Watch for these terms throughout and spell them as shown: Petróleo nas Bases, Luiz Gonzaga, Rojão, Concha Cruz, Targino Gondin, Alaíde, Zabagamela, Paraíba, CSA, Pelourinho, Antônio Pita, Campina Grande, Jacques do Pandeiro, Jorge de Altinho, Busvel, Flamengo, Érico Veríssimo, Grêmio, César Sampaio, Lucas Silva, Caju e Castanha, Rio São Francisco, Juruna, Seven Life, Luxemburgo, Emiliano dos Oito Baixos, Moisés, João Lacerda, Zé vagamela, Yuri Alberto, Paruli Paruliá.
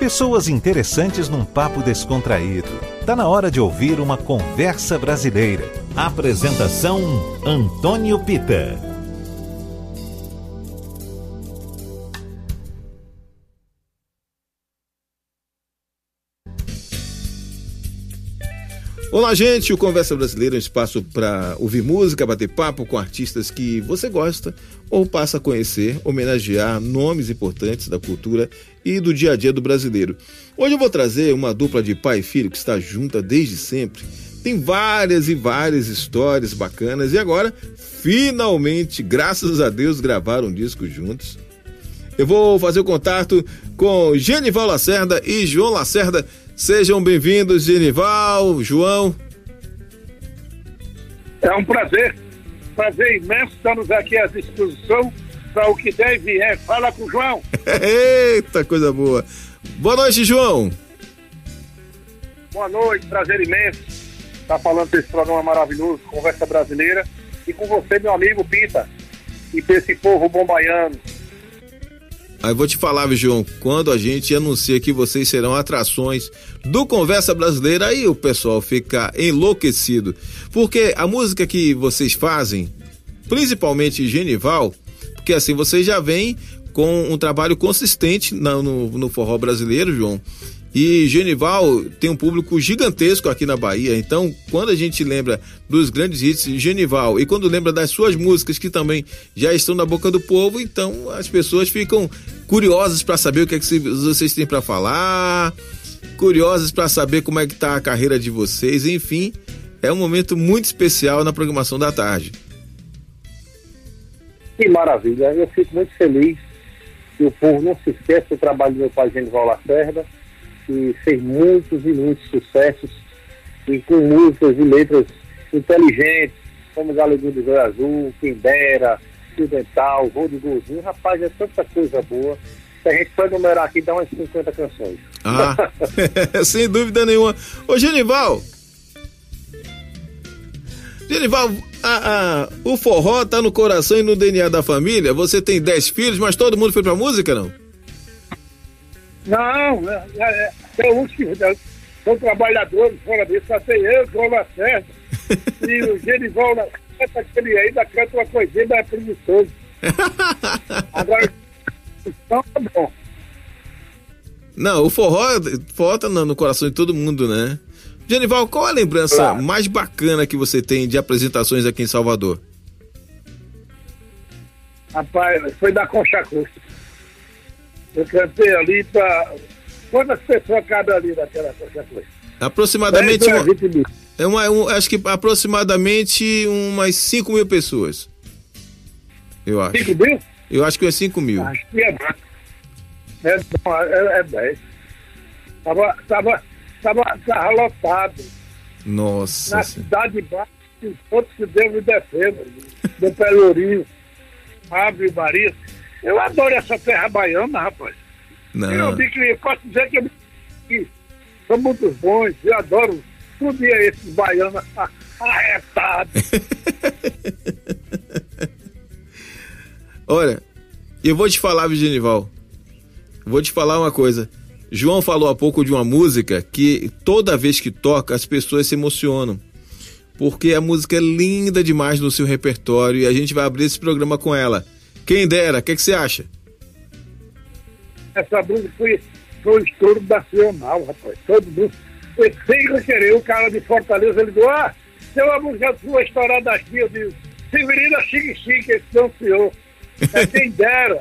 Pessoas interessantes num papo descontraído. Tá na hora de ouvir uma Conversa Brasileira. Apresentação: Antônio Pita. Olá, gente. O Conversa Brasileira é um espaço para ouvir música, bater papo com artistas que você gosta ou passa a conhecer, homenagear nomes importantes da cultura e do dia a dia do brasileiro. Hoje eu vou trazer uma dupla de pai e filho que está junta desde sempre. Tem várias e várias histórias bacanas e agora, finalmente, graças a Deus, gravaram um disco juntos. Eu vou fazer o contato com Genival Lacerda e João Lacerda. Sejam bem-vindos, Genival, João. É um prazer imenso, estamos aqui à disposição para o que deve é. Fala com o João. Eita, coisa boa. Boa noite, João. Boa noite, prazer imenso estar falando desse programa maravilhoso, Conversa Brasileira, e com você, meu amigo Pita, e para esse povo bom baiano. Aí vou te falar, viu, João, quando a gente anuncia que vocês serão atrações do Conversa Brasileira, aí o pessoal fica enlouquecido, porque a música que vocês fazem, principalmente Genival, porque assim, vocês já vêm com um trabalho consistente no forró brasileiro, João, e Genival tem um público gigantesco aqui na Bahia, então quando a gente lembra dos grandes hits de Genival e quando lembra das suas músicas que também já estão na boca do povo, então as pessoas ficam curiosas para saber o que é que vocês têm para falar, curiosas para saber como é que tá a carreira de vocês, enfim, é um momento muito especial na programação da tarde. Que maravilha, eu fico muito feliz que o povo não se esqueça do trabalho do meu pai Genival Lacerda, que fez muitos e muitos sucessos e com músicas e letras inteligentes, como Galeguinho do Goi Azul, Pimbera, Pimental, Rô de Gozinho. Rapaz, é tanta coisa boa. Se a gente for numerar aqui, dá umas 50 canções. Ah, sem dúvida nenhuma. Ô, Genival, o forró tá no coração e no DNA da família. Você tem 10 filhos, mas todo mundo foi pra música, não? Não, até uns que são trabalhadores fora disso, só tem eu, João Lacerda, e o Genival Lacerda, aquele ainda canta uma coisinha, mas é preguiçoso. Agora, então tá bom. Não, o forró tá no coração de todo mundo, né? Genival, qual a lembrança mais bacana que você tem de apresentações aqui em Salvador? Rapaz, foi da Concha Cruz. Eu cantei ali para... Quantas pessoas cabem ali naquela coisa? Aproximadamente... acho que aproximadamente umas 5 mil pessoas. Eu acho. 5 mil? Eu acho que é 5 mil. Acho que é bom. É 10. Tava lotado. Nossa. Na cidade baixa, os outros que Deus me defenda. Do Pelourinho. Fábio e Maria. Eu adoro essa terra baiana, rapaz. Não. Eu posso dizer que eu são muito bons, eu adoro tudo esses baianos arretados. Olha, eu vou te falar, Genival, vou te falar uma coisa. João falou há pouco de uma música que toda vez que toca as pessoas se emocionam, porque a música é linda demais no seu repertório e a gente vai abrir esse programa com ela. Quem dera, o que você acha? Essa música foi um estouro nacional, rapaz. Todo mundo. Sem querer, o cara de Fortaleza, ele disse: tem uma música sua estourada aqui. Eu disse: Severina, chique, esse não senhor. É quem dera.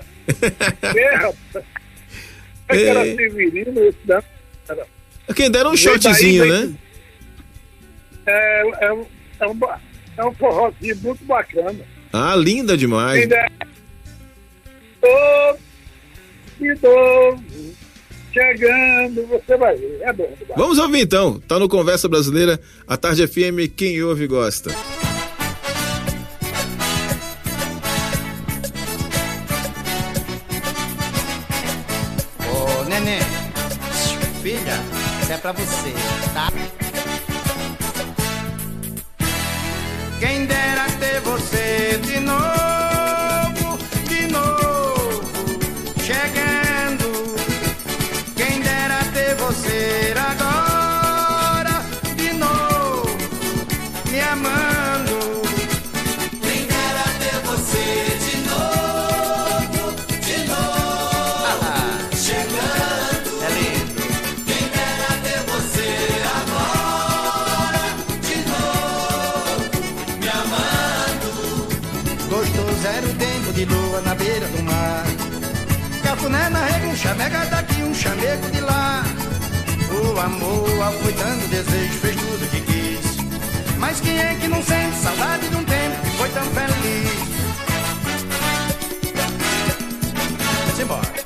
É, rapaz. É que era Severina, esse não. Era. Quem dera um shotzinho, né? É um forrozinho muito bacana. Ah, linda demais. Quem dera. De novo, chegando, você vai ver. É bom. Vamos ouvir então. Tá no Conversa Brasileira, a Tarde FM, quem ouve gosta. Ô, neném, filha, isso é pra você, tá? Quem dera ter você de novo. Chegando, quem dera cafuné na rede, um chamega daqui, um chamego de lá. O amor afoitando o desejo, fez tudo o que quis. Mas quem é que não sente saudade de um tempo que foi tão feliz? Vamos embora.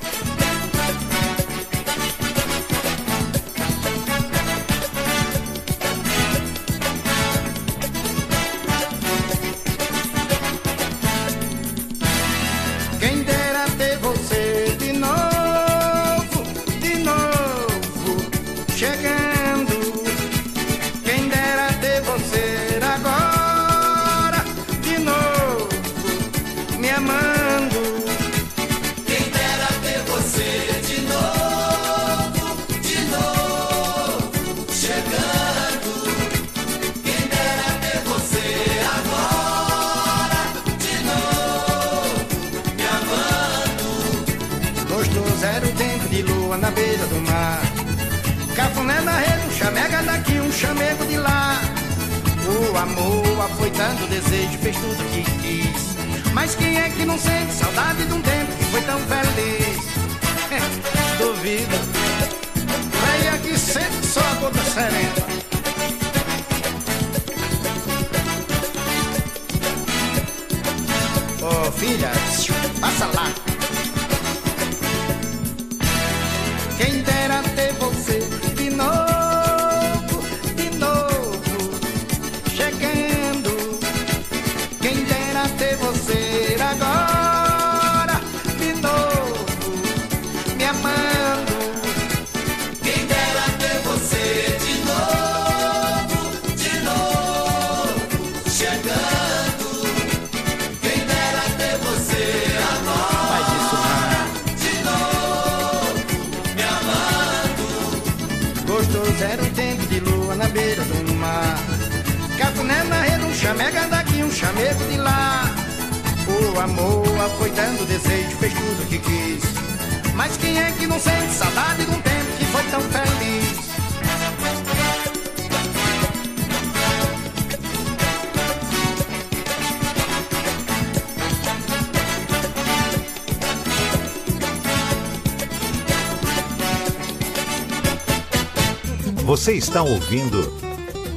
Você está ouvindo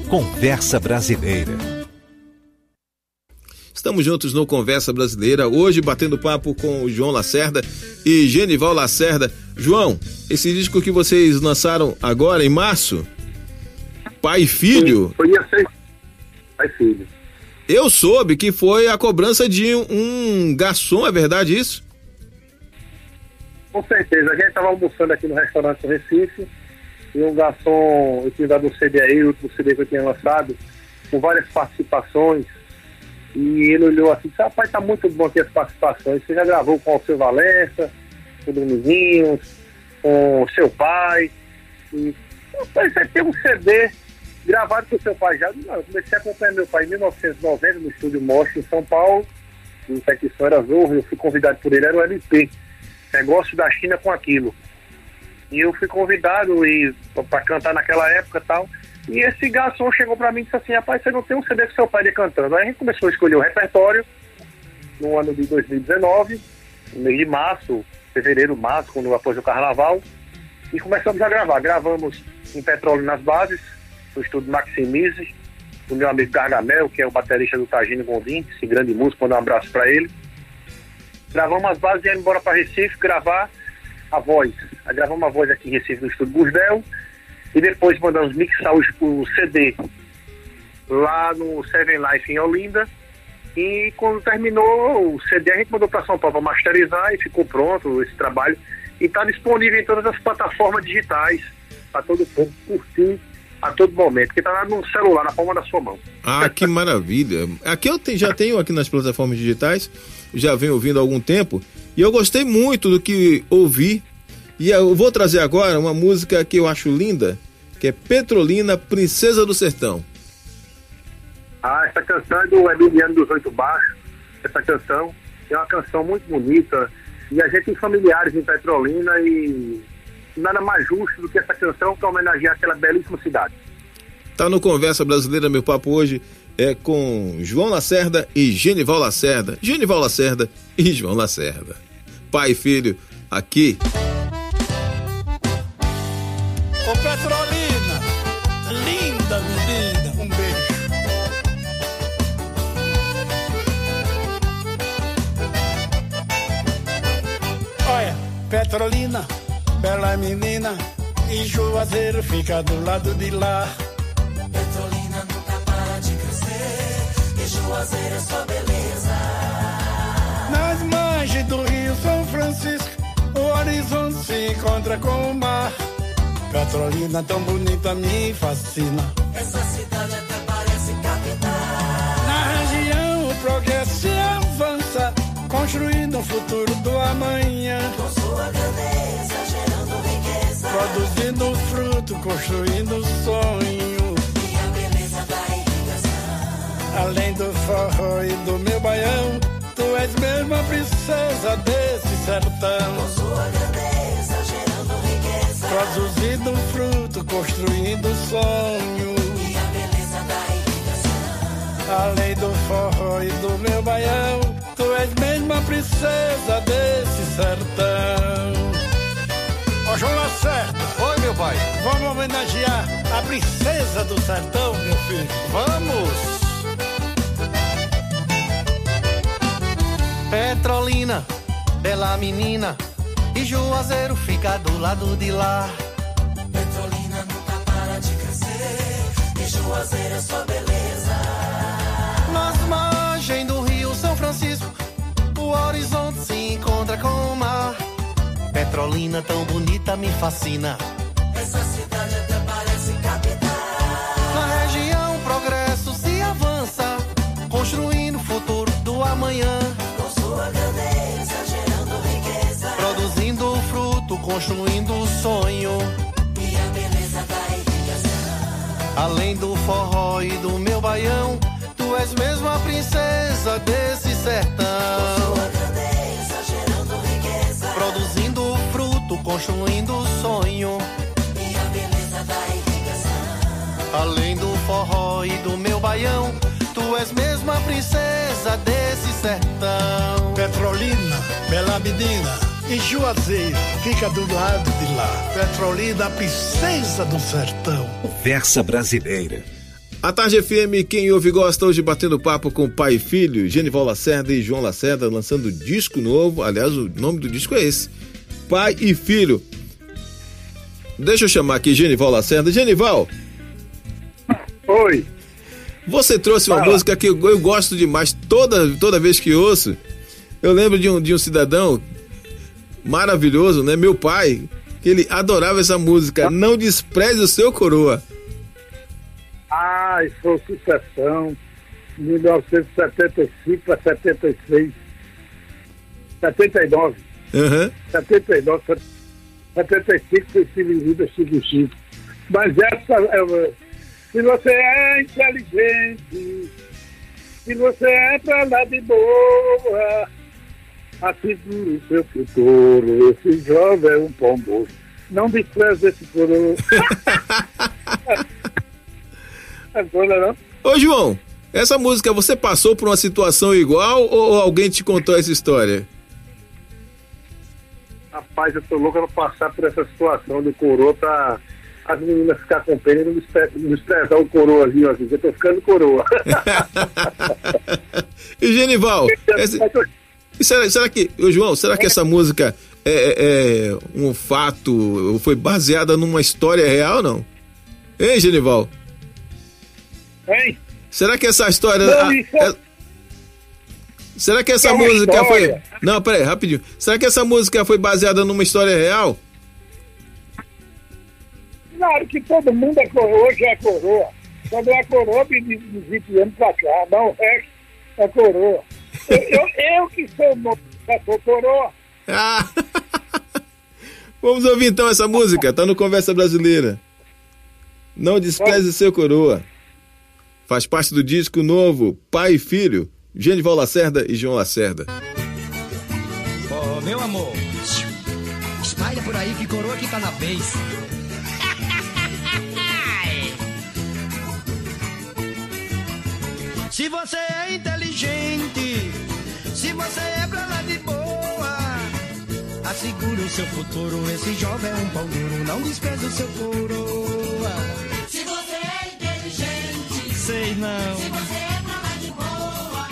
Conversa Brasileira. Estamos juntos no Conversa Brasileira, hoje batendo papo com o João Lacerda e Genival Lacerda. João, esse disco que vocês lançaram agora em março, Pai e Filho... Pai e Filho. Eu soube que foi a cobrança de um garçom, é verdade isso? Com certeza, a gente estava almoçando aqui no restaurante do Recife, e um garçom, eu tinha dado um CD aí, o último CD que eu tinha lançado, com várias participações, e ele olhou assim, disse, rapaz, tá muito bom aqui as participações, você já gravou com o Alceu Valença, com o Dominguinhos, com o seu pai, e rapaz, você tem um CD gravado com o seu pai já. Eu comecei a acompanhar meu pai em 1990, no estúdio Mostra, em São Paulo, não sei que isso era Zorro, eu fui convidado por ele, era o LP, Negócio da China com Aquilo. E eu fui convidado para cantar naquela época e tal. E esse garçom chegou para mim e disse assim, rapaz, você não tem um CD que seu pai ia cantando. Aí a gente começou a escolher o repertório no ano de 2019, no mês de março, fevereiro, março, quando após o carnaval. E começamos a gravar. Gravamos em Petróleo nas Bases, no estúdio Maximize, do meu amigo Gargamel, que é o baterista do Targino Gondin, esse grande músico, manda um abraço para ele. Gravamos as bases e ia embora para Recife gravar a voz. Gravamos uma voz aqui em Recife no estúdio Busvel e depois mandamos mixar o CD lá no Seven Life em Olinda, e quando terminou o CD a gente mandou para São Paulo para masterizar e ficou pronto esse trabalho e está disponível em todas as plataformas digitais para todo mundo curtir a todo momento, porque está lá no celular, na palma da sua mão. Ah, que maravilha! Aqui eu já tenho aqui nas plataformas digitais, já venho ouvindo há algum tempo e eu gostei muito do que ouvi. E eu vou trazer agora uma música que eu acho linda, que é Petrolina, Princesa do Sertão. Ah, essa canção é do Emiliano dos Oito Baixos. Essa canção é uma canção muito bonita. E a gente tem familiares em Petrolina e nada mais justo do que essa canção para homenagear aquela belíssima cidade. Tá no Conversa Brasileira, meu papo hoje é com João Lacerda e Genival Lacerda. Genival Lacerda e João Lacerda. Pai e Filho... aqui. Ô Petrolina, linda menina, um beijo. Olha, Petrolina, bela menina, e Juazeiro fica do lado de lá. Petrolina nunca para de crescer, e Juazeiro é sua beleza. Nas margens do Rio São Francisco, o horizonte se encontra com o mar. Petrolina tão bonita me fascina, essa cidade até parece capital. Na região o progresso se avança, construindo um futuro do amanhã. Com sua grandeza gerando riqueza, produzindo fruto, construindo sonho. Minha beleza vai em além do forró e do meu baião, tu és mesmo a princesa desse sertão. Com sua grandeza gerando riqueza, produzindo fruto, construindo sonho. E a beleza da irrigação, além do forró e do meu baião, tu és mesmo a princesa desse sertão. Ó João Lacerda, oi meu pai, vamos homenagear a princesa do sertão, meu filho. Vamos! Petrolina, bela menina, e Juazeiro fica do lado de lá. Petrolina nunca para de crescer, e Juazeiro é sua beleza. Nas margens do Rio São Francisco, o horizonte se encontra com o mar. Petrolina tão bonita me fascina, essa cidade até parece capital. Na região o progresso se avança, construindo o futuro do amanhã. Com sua grandeza gerando riqueza, produzindo fruto, construindo o sonho. E a beleza da irrigação, além do forró e do meu baião, tu és mesmo a princesa desse sertão. Com sua grandeza gerando riqueza, produzindo fruto, construindo o sonho. E a beleza da irrigação, além do forró e do meu baião, tu és mesmo a princesa desse sertão. Petrolina, bela menina, e Juazeiro fica do lado de lá. Petrolina, a princesa do sertão. Conversa Brasileira. A Tarde FM, quem ouve gosta, hoje batendo papo com pai e filho, Genival Lacerda e João Lacerda, lançando disco novo. Aliás, o nome do disco é esse, Pai e Filho. Deixa eu chamar aqui Genival Lacerda. Genival! Oi! Você trouxe uma música que eu gosto demais, toda vez que ouço. Eu lembro de um cidadão maravilhoso, né? Meu pai, que ele adorava essa música, Não Despreze o Seu Coroa. Ah, isso foi sucessão, 1975 para 76, 79. 79, 75 foi Severina, Chico. Mas essa é... Se você é inteligente, se você é pra lá de boa, assegure o seu futuro, esse jovem é um pombo, não despreze esse coroa. Ô João, essa música, você passou por uma situação igual ou alguém te contou essa história? Rapaz, eu tô louco pra passar por essa situação do coroa pra... as meninas ficar com pena e não desprezar o coroazinho, assim, eu tô ficando coroa. E Genival, será que essa música é um fato, foi baseada numa história real, não? Hein, Genival? Hein? Será que essa história... Será que essa música foi... Não, peraí, rapidinho. Será que essa música foi baseada numa história real? Claro que todo mundo é coroa, hoje é coroa. Quando é coroa, de 20 anos pra cá, não, é coroa. Eu que sou novo, já sou coroa. Ah. Vamos ouvir então essa música, tá no Conversa Brasileira. Não Despreze Seu Coroa. Faz parte do disco novo, Pai e Filho, Genival Lacerda e João Lacerda. Ó, meu amor, espalha por aí que coroa que tá na vez. Se você é inteligente, se você é pra lá de boa, Assegure o seu futuro, esse jovem é um pau duro, não despreze o seu coroa. Se você é inteligente, sei não. Se você é pra lá de boa,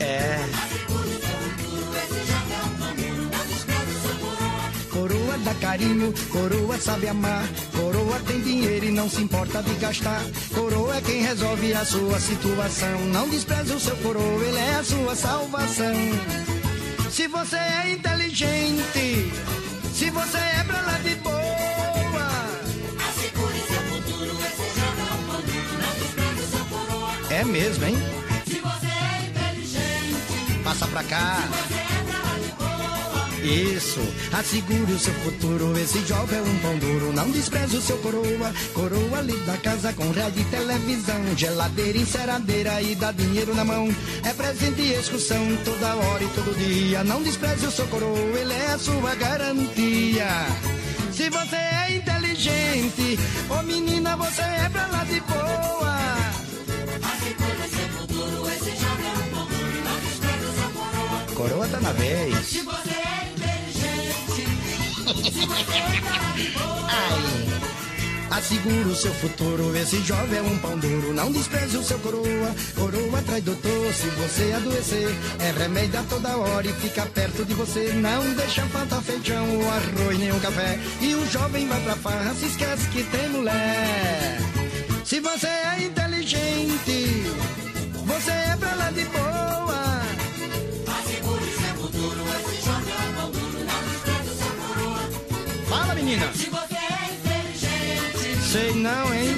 é. Assegure o seu futuro, esse jovem é um pau duro, não despreze o seu coroa. Coroa dá carinho, coroa sabe amar, coroa tem dinheiro e não se importa de gastar. Coroa é quem resolve a sua situação, não despreze o seu coroa, ele é a sua salvação. Se você é inteligente, se você é pra lá de boa, assegure seu futuro, esse jovem é um pão duro, não despreze o seu coroa. É mesmo, hein? Se você é inteligente, passa pra cá. Se você é pra lá de boa, isso, assegure o seu futuro, esse jovem é um pão duro, não despreze o seu coroa. Coroa lhe dá casa com rádio e televisão, geladeira, enceradeira e dá dinheiro na mão. É presente e excursão toda hora e todo dia, não despreze o seu coroa, ele é a sua garantia. Se você é inteligente, ô menina, você é pra lá de boa, assegure seu futuro, esse jovem é um pão duro, não despreze o seu coroa. Coroa tá na vez. Se você é inteligente, se você é pra lá de boa, ai. Assegura o seu futuro, esse jovem é um pão duro, não despreze o seu coroa. Coroa trai doutor, se você adoecer, é remédio a toda hora e fica perto de você. Não deixa faltar feijão, o arroz nem o café, e o jovem vai pra farra, se esquece que tem mulher. Se você é inteligente, você é pra lá de boa, assegura o seu futuro, esse jovem é um pão duro, não despreze o seu coroa. Fala, menina! Se você é sei não, hein?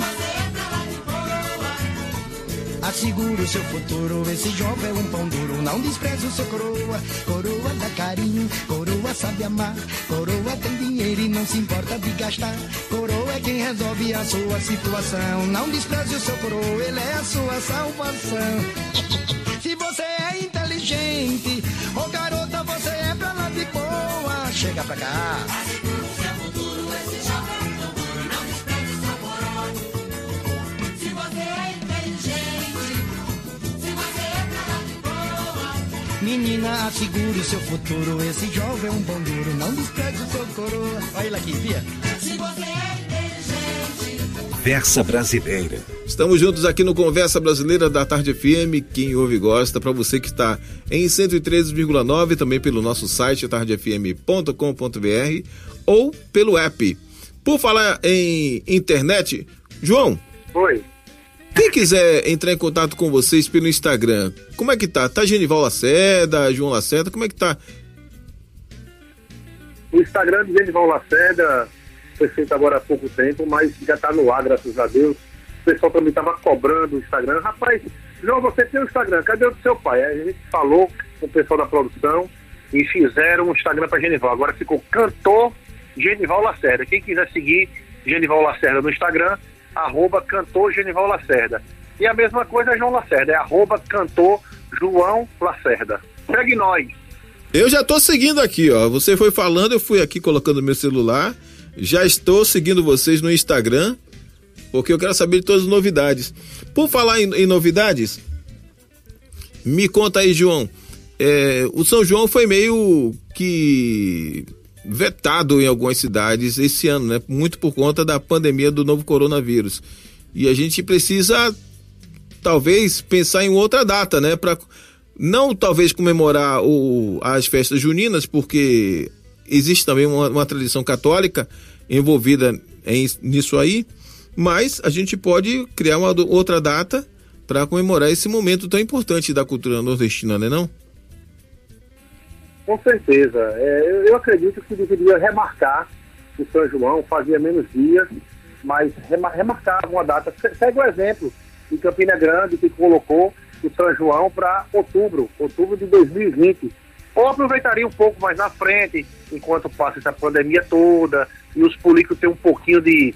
Assegure o seu futuro, esse jovem é um pão duro, não despreze o seu coroa. Coroa dá carinho, coroa sabe amar, coroa tem dinheiro e não se importa de gastar. Coroa é quem resolve a sua situação, não despreze o seu coroa, ele é a sua salvação. Se você é inteligente, ô garota, você é pra lá de boa, chega pra cá. Assegure o seu futuro, esse jovem é um pão duro, não despreze. Menina, assegure o seu futuro, esse jovem é um pão duro, não despreze o seu coroa. Olha ele aqui, via. Se você é inteligente. Conversa Brasileira. Estamos juntos aqui no Conversa Brasileira da Tarde FM, quem ouve gosta, para você que está em 113,9, também pelo nosso site tardefm.com.br ou pelo app. Por falar em internet, João. Oi. Quem quiser entrar em contato com vocês pelo Instagram, como é que tá? Tá Genival Lacerda, João Lacerda, como é que tá? O Instagram de Genival Lacerda foi feito agora há pouco tempo, mas já tá no ar, graças a Deus. O pessoal também tava cobrando o Instagram. Rapaz, João, você tem o Instagram, cadê o do seu pai? Aí a gente falou com o pessoal da produção e fizeram um Instagram pra Genival. Agora ficou cantor Genival Lacerda. Quem quiser seguir Genival Lacerda no Instagram, arroba cantor Genival Lacerda. E a mesma coisa é João Lacerda, é arroba cantor João Lacerda. Segue nós. Eu já tô seguindo aqui, ó. Você foi falando, eu fui aqui colocando meu celular. Já estou seguindo vocês no Instagram, porque eu quero saber de todas as novidades. Por falar em novidades, me conta aí, João. O São João foi meio que vetado em algumas cidades esse ano, né? Muito por conta da pandemia do novo coronavírus. E a gente precisa, talvez, pensar em outra data, né? Para não, talvez, comemorar as festas juninas, porque existe também uma tradição católica envolvida nisso aí, mas a gente pode criar uma outra data para comemorar esse momento tão importante da cultura nordestina, né, não? Com certeza. Eu acredito que deveria remarcar o São João, fazia menos dias, mas remarcava uma data. Segue o exemplo de Campina Grande, que colocou o São João para outubro de 2020. Ou aproveitaria um pouco mais na frente, enquanto passa essa pandemia toda, e os políticos têm um pouquinho de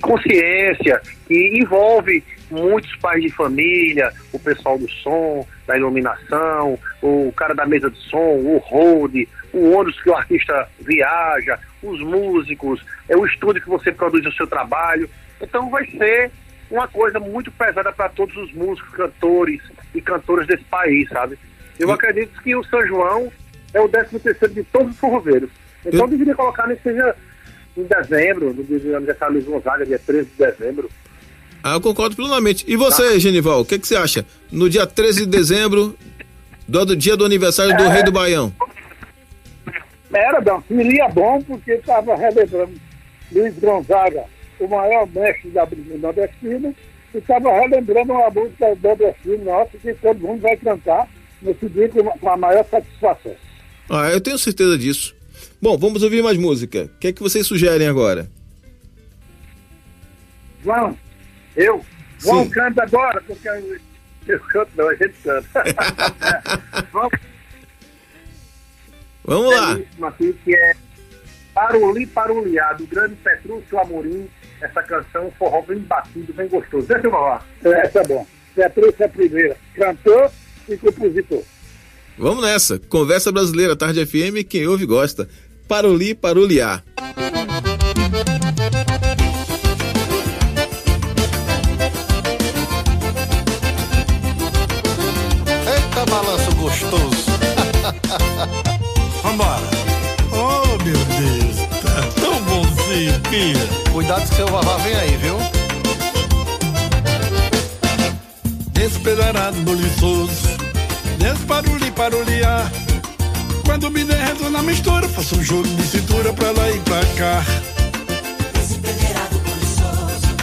consciência, que envolve muitos pais de família, o pessoal do som, da iluminação, o cara da mesa de som, o road, o ônibus que o artista viaja, os músicos, é o estúdio que você produz o seu trabalho. Então vai ser uma coisa muito pesada para todos os músicos, cantores e cantoras desse país, sabe? Eu acredito que o São João é o 13º de todos os forroveiros. Então eu deveria colocar nesse seja em dezembro, no dia do aniversário Luiz Gonzaga, dia 13 de dezembro. Ah, eu concordo plenamente. E você, tá, Genival, o que que você acha? No dia 13 de dezembro, do dia do aniversário do Rei do Baião. Era bom, me lia bom, porque estava relembrando Luiz Gonzaga, o maior mestre da Brisa Nordestina, e estava relembrando uma música do Nordestino nosso, que todo mundo vai cantar nesse dia com a maior satisfação. Ah, eu tenho certeza disso. Bom, vamos ouvir mais música. O que é que vocês sugerem agora? João, João canta agora, porque eu canto não, a gente canta. Vamos lá. Assim, que é Paruli Paruliá, do grande Petrúcio Amorim, essa canção, forró bem batido, bem gostoso. Deixa eu falar. Essa é bom. Petrúcio é a primeira, cantor e compositor. Vamos nessa. Conversa Brasileira, Tarde FM, quem ouve gosta. Paruli Paruliá. Eita, balanço gostoso. Vambora. Oh, meu Deus, tá tão bonzinho, Pia. Cuidado que seu Vavá vem aí, viu? Despedarado, boliçoso, desparuli, paruliar. Quando me derreto na mistura, faço um jogo de cintura pra lá e pra cá. Despedarado, boliçoso,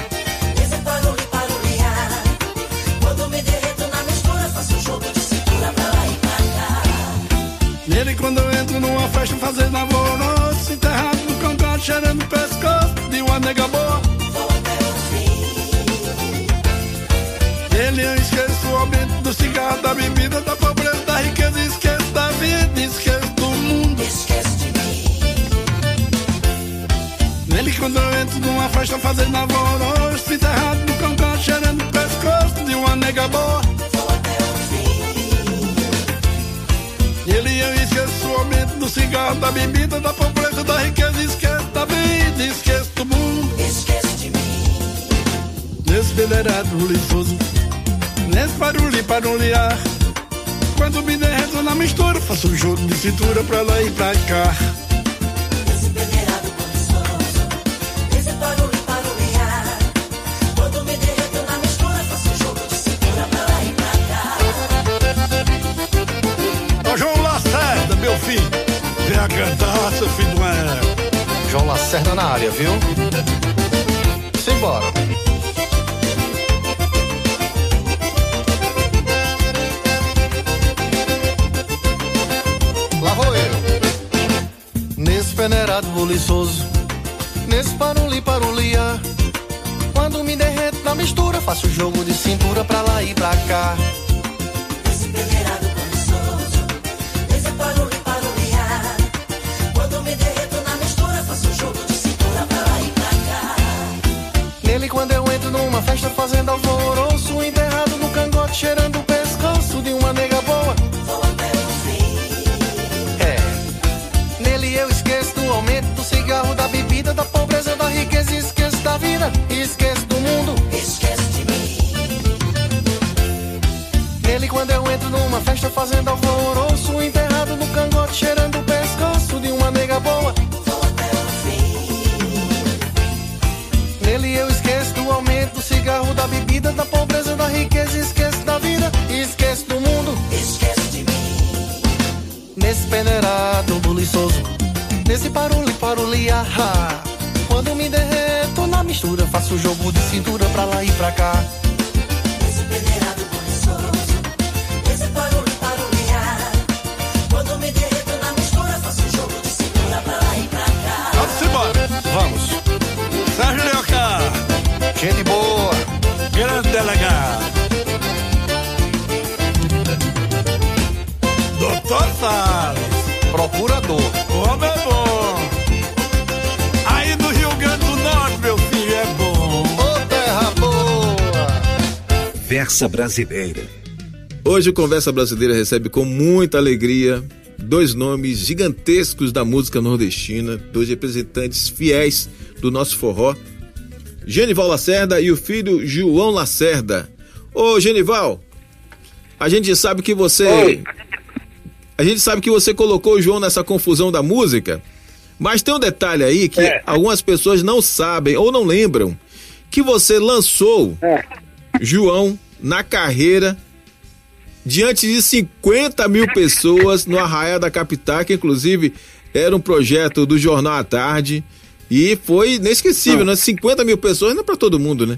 desparuli, paruliar. Quando me derreto na mistura, faço um jogo de cintura pra lá e pra cá. Nele quando eu entro numa festa fazendo alvoroço, enterrado no cangote, cheirando o pescoço de uma nega boa. Vou até o fim. Ele eu esqueço o aumento do cigarro, da bebida, da pobreza, da riqueza. Esqueço da vida, esqueço do mundo, esqueço de mim. Nele quando eu entro numa festa fazendo alvoroço, enterrado no cangote, cheirando o pescoço de uma nega boa. Ele eu esqueço o aumento do cigarro, da bebida, da pobreza, da riqueza. Esqueço da vida, esqueço do mundo, esqueço de mim. Despedeirado, lisoso, nesse barulho paruliar. Quando me derreto na mistura, faço um jogo de cintura pra lá e pra cá. Despedeirado, lisoso, nesse barulho paruliar. Quando me derreto na mistura, faço um jogo de cintura pra lá e pra cá. João Lacerda, meu filho, vem a cantar, seu filho do é. João Lacerda na área, viu? Simbora. Lá vou eu. Nesse peneirado boliçoso, nesse paruli parulia. Quando me derreto na mistura, faço jogo de cintura pra lá e pra cá. Esse peneirado quando eu entro numa festa fazendo alvoroço, enterrado no cangote, cheirando o pescoço de uma nega boa. Vou até o fim. É. Nele eu esqueço do aumento do cigarro, da bebida, da pobreza, da riqueza. Esqueço da vida, esqueço do mundo, esqueço de mim. Nele quando eu entro numa festa fazendo alvoroço, enterrado no cangote, cheirando o pescoço de uma nega boa. Nele eu esqueço do aumento do cigarro, da bebida, da pobreza, da riqueza. Esqueço da vida, esqueço do mundo, esqueço de mim. Nesse peneirado buliçoso, nesse paruli parulia. Quando me derreto na mistura, faço jogo de cintura pra lá e pra cá. Nesse peneirado buliçoso, nesse paruli parulia. Quando me derreto na mistura, faço jogo de cintura pra lá e pra cá. Vamos embora, vamos. Sérgio Leocá, gente boa, grande delegado. Doutor Salles, procurador, homem é bom. Aí do Rio Grande do Norte, meu filho, é bom. Ô terra boa. Conversa Brasileira. Hoje o Conversa Brasileira recebe com muita alegria dois nomes gigantescos da música nordestina, dois representantes fiéis do nosso forró, Genival Lacerda e o filho João Lacerda. Ô Genival, a gente sabe que você... Oi. A A gente sabe que você colocou o João nessa confusão da música, mas tem um detalhe aí que algumas pessoas não sabem ou não lembram, que você lançou João na carreira diante de 50 mil pessoas no Arraial da Capital, que inclusive era um projeto do Jornal à Tarde, e foi inesquecível, né? 50 mil pessoas não é pra todo mundo, né?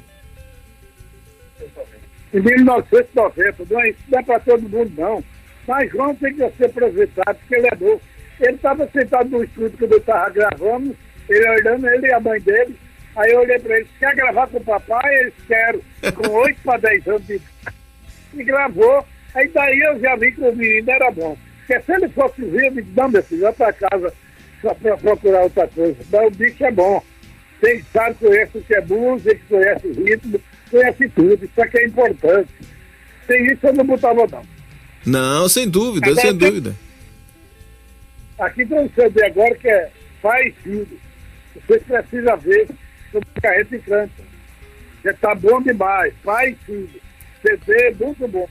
Em 1990, isso não é pra todo mundo, não. Mas João tem que ser apresentado, porque ele é bom. Ele estava sentado no estúdio quando eu estava gravando, ele olhando, ele e a mãe dele. Aí eu olhei para ele, quer gravar com o papai? Eles querem, com 8 para 10 anos de idade. E gravou. Aí daí eu já vi que o menino era bom. Porque se ele fosse vir, eu disse, não, meu filho, vai para casa só para procurar outra coisa. Mas o bicho é bom. Tem que sabe, conhece o que é música, conhece o ritmo, conhece tudo. Isso aqui é importante. Sem isso eu não botava, não. Não, sem dúvida, agora, sem dúvida. Aqui tem um CD agora que é pai e filho. Vocês precisam ver sobre Carreta e Canta. Já tá bom demais, pai e filho. CD é muito bom.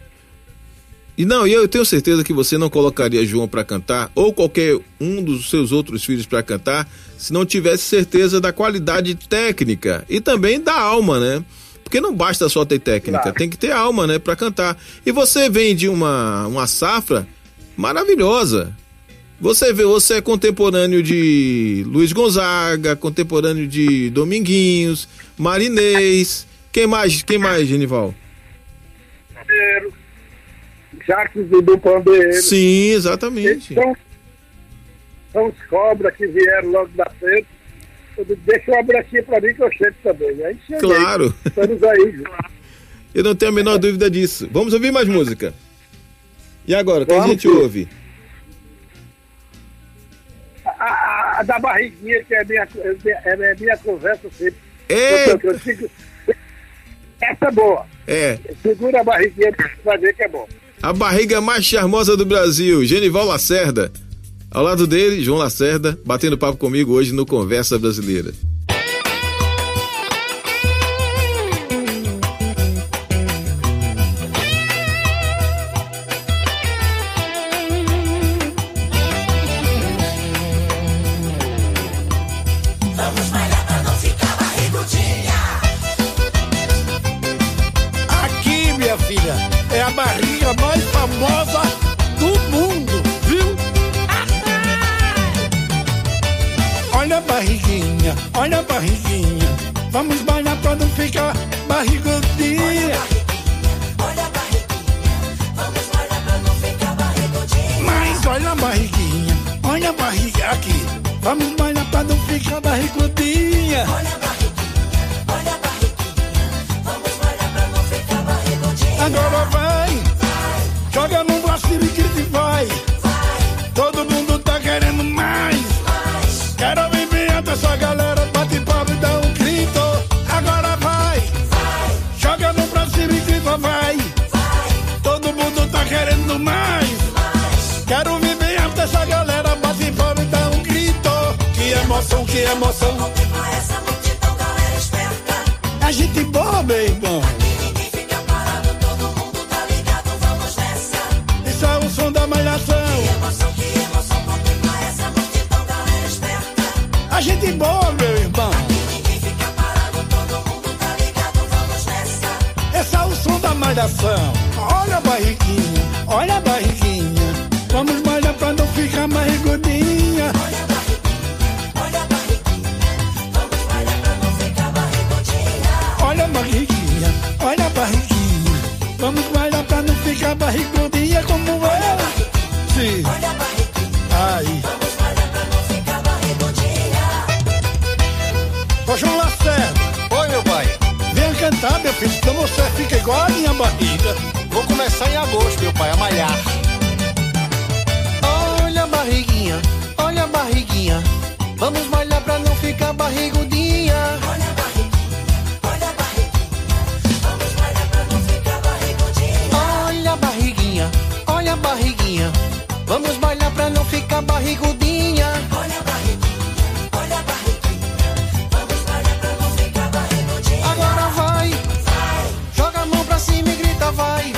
E não, eu tenho certeza que você não colocaria João para cantar, ou qualquer um dos seus outros filhos para cantar, se não tivesse certeza da qualidade técnica e também da alma, né? Porque não basta só ter técnica, claro, tem que ter alma, né, pra cantar. E você vem de uma safra maravilhosa. Você é contemporâneo de Luiz Gonzaga, contemporâneo de Dominguinhos, Marinês. Quem mais, Genival? Jacques do Pandeiro. Sim, exatamente. São os cobras que vieram logo da frente. Deixa eu abrir aqui pra mim que eu chego também. Aí cheguei. Claro. Estamos aí, claro. Eu não tenho a menor dúvida disso. Vamos ouvir mais música. E agora, quem a gente ouve? A da barriguinha, que é minha conversa sempre. Essa é boa. Segura a barriguinha pra fazer que é bom. A barriga mais charmosa do Brasil, Genival Lacerda. Ao lado dele, João Lacerda, batendo papo comigo hoje no Conversa Brasileira. Olha a barriguinha, vamos bailar pra não ficar barrigudinha. Olha a barriguinha, vamos bailar pra não ficar barrigudinha. Mas olha a barriguinha aqui, vamos bailar pra não ficar barrigudinha. Olha a barriguinha, vamos bailar pra não ficar barrigudinha. Agora vai, joga no braço e grita e vai. Todo mundo tá querendo mais. Quero ver essa galera, bate palma e dá um grito. Agora vai, joga no Brasil e grita, vai. Todo mundo tá querendo mais. Quero viver até essa galera, bate palma e dá um grito. Que emoção, que emoção. Contempla essa multidão, galera esperta. A gente boa, meu irmão. Aqui ninguém fica parado, todo mundo tá ligado, vamos nessa. Isso é o som da malhação. Que emoção, contempla essa multidão, galera esperta. A gente boa, meu irmão. Aqui ninguém fica parado, todo mundo tá ligado, vamos nessa. Esse é o som da malhação. Olha a barriguinha, vamos malhar pra não ficar barrigudinha. Olha a barriguinha, vamos malhar pra não ficar barrigudinha. Olha a barriguinha, vamos malhar pra não ficar barrigudinha como eu. Olha a barriguinha, vamos malhar pra não ficar barrigudinha. Ô João Lacerda. Oi, meu pai. Venha cantar, meu filho, então você fica igual a minha barriga. Vou começar em agosto, meu pai, a malhar. Olha a barriguinha, vamos malhar pra não ficar barrigudinha. Olha a barriguinha, vamos malhar pra não ficar barrigudinha. Olha a barriguinha, vamos malhar pra não ficar barrigudinha. Olha a barriguinha. Agora vai, joga a mão pra cima e grita vai.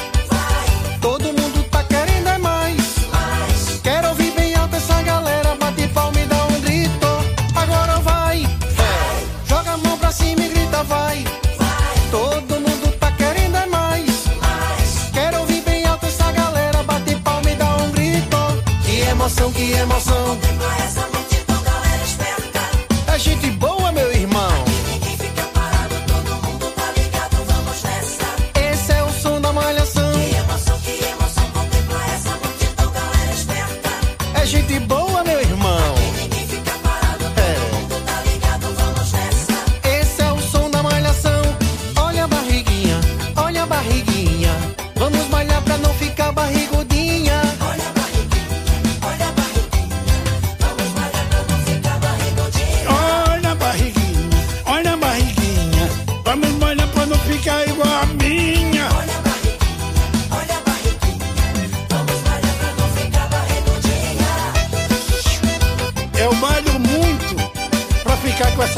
Todo mundo tá querendo é mais.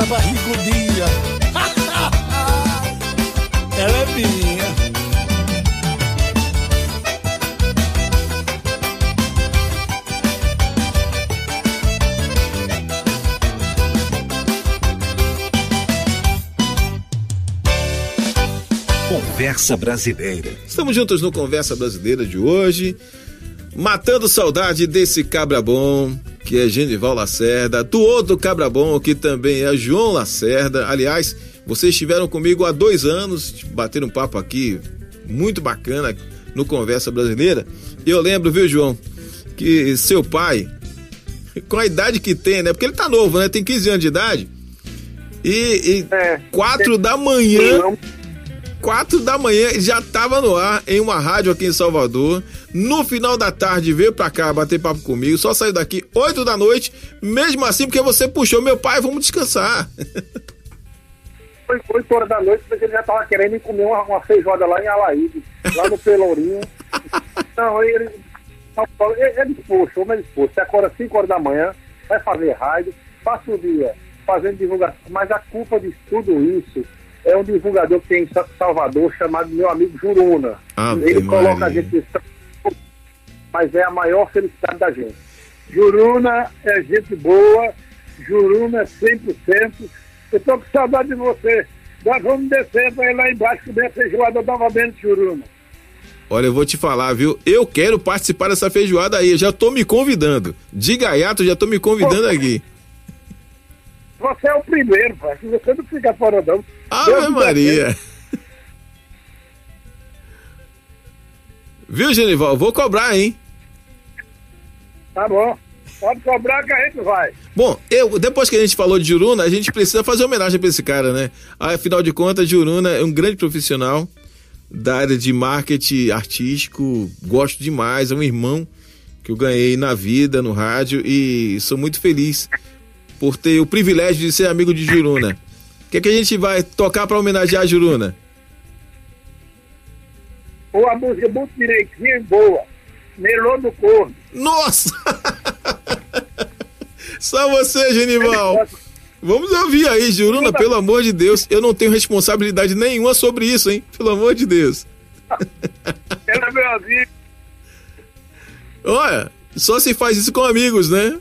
barrigudinha. Ela é minha. Conversa Brasileira. Estamos juntos no Conversa Brasileira de hoje, matando saudade desse cabra bom, que é Genival Lacerda, do outro cabra bom, que também é João Lacerda. Aliás, vocês estiveram comigo há 2 anos, bateram um papo aqui muito bacana no Conversa Brasileira. Eu lembro, viu, João, que seu pai, com a idade que tem, né? Porque ele tá novo, né? Tem 15 anos de idade. E 4 da manhã... 4 da manhã já estava no ar em uma rádio aqui em Salvador. No final da tarde veio pra cá bater papo comigo, só saiu daqui 8 da noite, mesmo assim, porque você puxou meu pai, vamos descansar. Foi 8 horas da noite, porque ele já tava querendo comer uma feijoada lá em Alaíde, lá no Pelourinho. Então ele é disposto, homem é disposto. Você acorda 5 horas da manhã, vai fazer rádio, passa o dia fazendo divulgação, mas a culpa de tudo isso é um divulgador que tem em Salvador chamado meu amigo Juruna. Ele coloca a gente, mas é a maior felicidade da gente. Juruna é gente boa, Juruna é 100%. Eu tô com saudade de você. Nós vamos descer para ir lá embaixo comer a feijoada novamente, Juruna. Olha, eu vou te falar, viu? Eu quero participar dessa feijoada aí. Eu já tô me convidando. De gaiato, já tô me convidando aqui. Você é o primeiro, pai. Você não fica fora, não. Ave Maria! Viu, Genival? Vou cobrar, hein? Tá bom. Pode cobrar que a gente vai. Bom, depois que a gente falou de Juruna, a gente precisa fazer homenagem pra esse cara, né? Afinal de contas, Juruna é um grande profissional da área de marketing artístico. Gosto demais. É um irmão que eu ganhei na vida, no rádio, e sou muito feliz por ter o privilégio de ser amigo de Juruna. O que é que a gente vai tocar para homenagear a Juruna? Uma música muito direitinha e boa. Melô do Corno. Nossa! Só você, Genival. Vamos ouvir aí, Juruna, pelo amor de Deus. Eu não tenho responsabilidade nenhuma sobre isso, hein? Pelo amor de Deus. Ela é meu amigo. Olha, só se faz isso com amigos, né?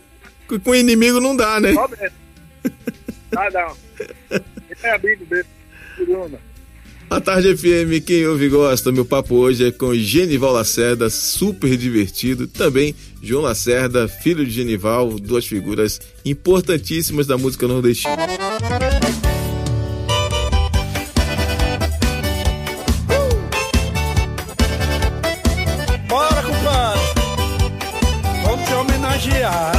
Com inimigo não dá, né? Ah, não. Ele é amigo dele. A Tarde FM, quem ouve e gosta. Meu papo hoje é com Genival Lacerda, super divertido. Também João Lacerda, filho de Genival, duas figuras importantíssimas da música nordestina. Bora, compadre! Vamos te homenagear.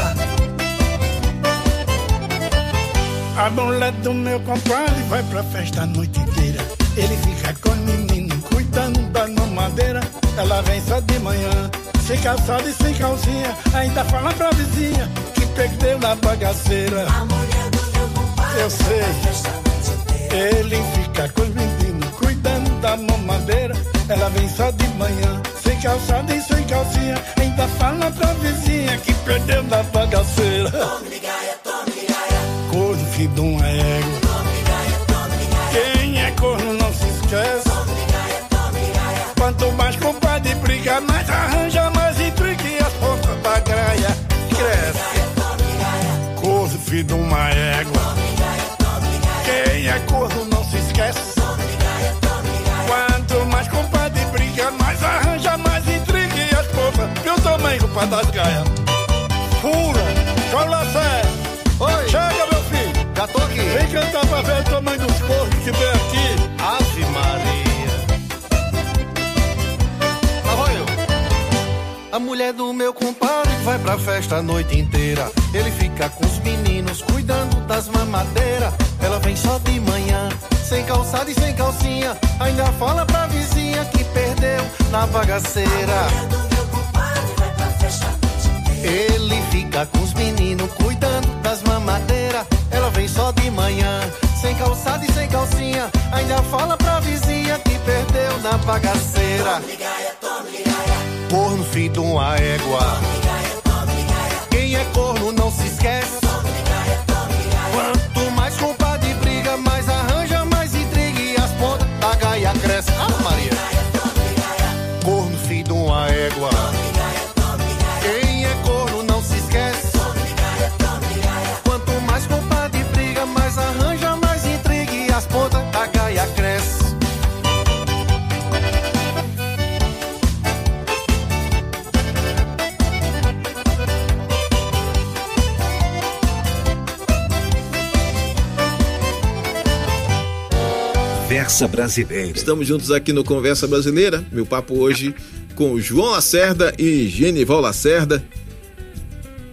A mulher do meu compadre vai pra festa a noite inteira. Ele fica com o menino, cuidando da mamadeira. Ela vem só de manhã, sem calçado e sem calcinha. Ainda fala pra vizinha que perdeu na bagaceira. A mulher do meu compadre, eu sei, vai pra festa a noite inteira. Ele fica com o menino, cuidando da mamadeira. Ela vem só de manhã, sem calçado e sem calcinha. Ainda fala pra vizinha que perdeu na bagaceira. Corno, filho de uma égua. Quem é corno não se esquece. Quanto mais compadre briga, mais arranja, mais intriga e as forças da graia cresce. Corno, filho de uma égua. Quem é corno não se esquece. Quanto mais compadre briga, mais arranja, mais intriga e as forças. Viu o tamanho, compadre das gaias? Fura, João Lacerda. Oi. Chega, meu filho. Já tô aqui. Vem cantar pra ver o tamanho dos cornos que vem aqui. Ave Maria. Lá vou eu. A mulher do meu compadre vai pra festa a noite inteira. Ele fica com os meninos cuidando das mamadeiras. Ela vem só de manhã, sem calçado e sem calcinha. Ainda fala pra vizinha que perdeu na bagaceira. A mulher do meu compadre vai pra festa a noite inteira. Ele fica com os meninos cuidando das mamadeiras, ela vem só de manhã, sem calçado e sem calcinha, ainda fala pra vizinha que perdeu na bagaceira. Corno, filho de uma égua. Quem é corno não se esquece. Quanto mais compadre Conversa Brasileira. Estamos juntos aqui no Conversa Brasileira. Meu papo hoje com João Lacerda e Genival Lacerda.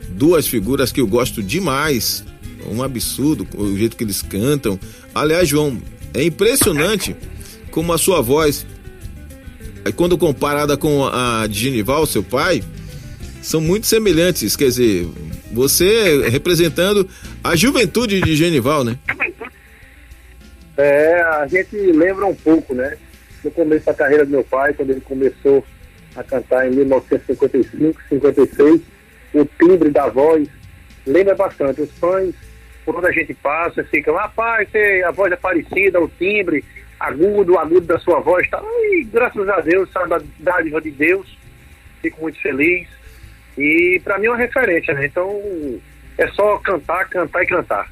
Duas figuras que eu gosto demais. Um absurdo o jeito que eles cantam. Aliás, João, é impressionante como a sua voz, quando comparada com a de Genival, seu pai, são muito semelhantes. Quer dizer, você representando a juventude de Genival, né? É, a gente lembra um pouco, né? No começo da carreira do meu pai, quando ele começou a cantar em 1955, 56, o timbre da voz lembra bastante. Os fãs, por onde a gente passa, ficam, rapaz, a voz é parecida, o timbre agudo, o agudo da sua voz, tá? E graças a Deus, saudade de Deus, fico muito feliz. E pra mim é uma referência, né? Então é só cantar, cantar e cantar.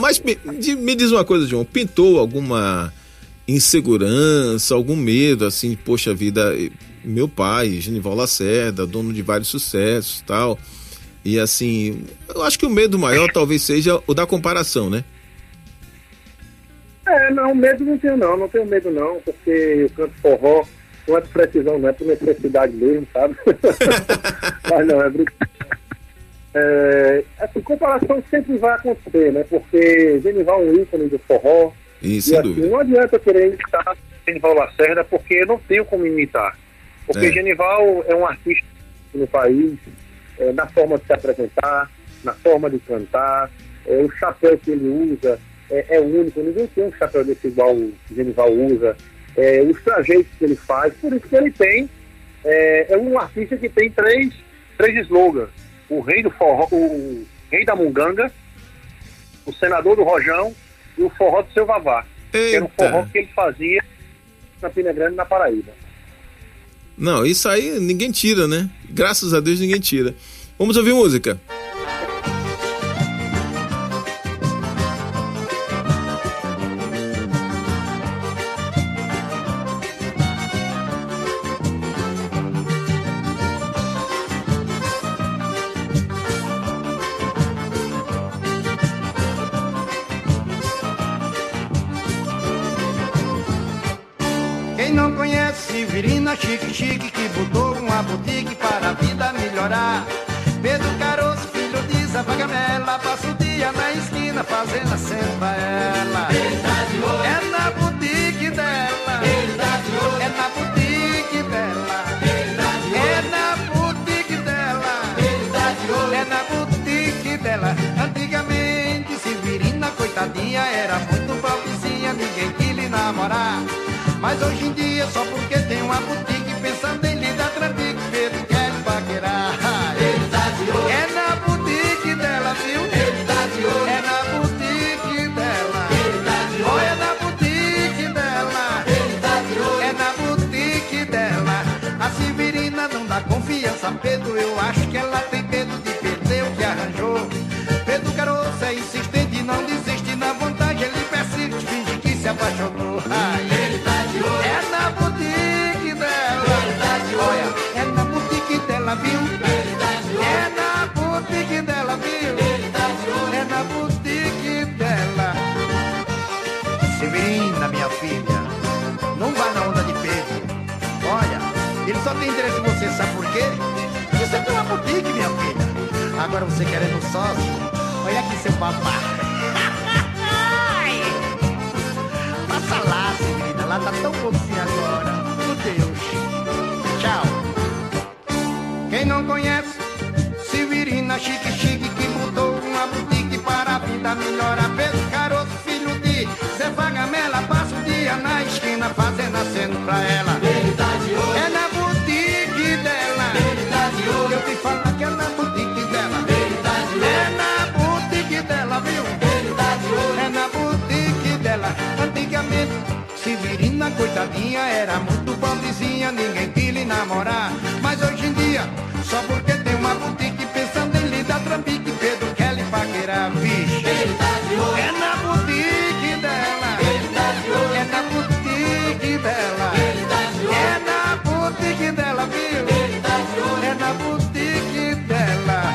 Mas me diz uma coisa, João, pintou alguma insegurança, algum medo, assim, poxa vida, meu pai, Genival Lacerda, dono de vários sucessos e tal, e assim, eu acho que o medo maior talvez seja o da comparação, né? É, não, medo não tenho não, não tenho medo não, porque eu canto forró, não é por precisão, não é por necessidade mesmo, sabe? Mas não, é brincadeira. É, assim, comparação sempre vai acontecer, né? Porque Genival é um ícone do forró. Isso, e assim, não adianta eu querer imitar Genival Lacerda, porque eu não tenho como imitar. Porque Genival é um artista no país, na forma de se apresentar, na forma de cantar, o chapéu que ele usa é único, ninguém tem um chapéu desse igual o Genival usa, os trajeitos que ele faz, por isso que ele tem, é um artista que tem três slogans: o rei do forró, o rei da munganga, o senador do rojão e o forró do seu Vavá. Eita. Que era um forró que ele fazia na Pina Grande, na Paraíba. Não, isso aí ninguém tira, né? Graças a Deus ninguém tira. Vamos ouvir música. Severina, chique-chique, que botou uma boutique para a vida melhorar. Pedro Caroço, filho de Zabagamela, passa o dia na esquina fazendo a cena ela. É na boutique dela, é na boutique dela, é na boutique dela, é na boutique dela. Antigamente, Severina, coitadinha, era muito pobrezinha, ninguém quis lhe namorar. Mas hoje em dia, só porque tem uma boutique, pensando em lhe dar trambique, Pedro quer paquerar. Ele tá de olho. É na boutique dela, viu? Ele tá de olho. É na boutique dela. Ele tá de olho. É na boutique dela. Ele tá de olho. É na boutique dela. A Severina não dá confiança a Pedro, eu acho que ela tem medo de perder o que arranjou. Pedro Caroço é insistente, não desiste, na vontade ele persiste, finge que se apaixonou. Só tem interesse em você, sabe por quê? Isso é uma boutique, minha filha. Agora você querendo sócio, olha aqui seu papá. Passa lá, Severina, lá tá tão pouquinho agora. Meu Deus. Tchau. Quem não conhece Severina, chique-chique, que mudou uma boutique para a vida melhorar. Pedro Caroço, filho de Zé Vagamela, passa o dia na esquina fazendo aceno pra ela. Ele tá de olho. É na eu te falo que é na boutique dela. É na boutique dela, viu? É na boutique dela. Antigamente, Severina, coitadinha, era muito pobrezinha, ninguém quis lhe namorar. Mas hoje em dia, só porque tem uma boutique, pensando em lhe dar trambique, Pedro quer lhe paquerar, vixe. É na boutique dela. É na boutique dela. É na boutique dela, viu? É na boutique dela.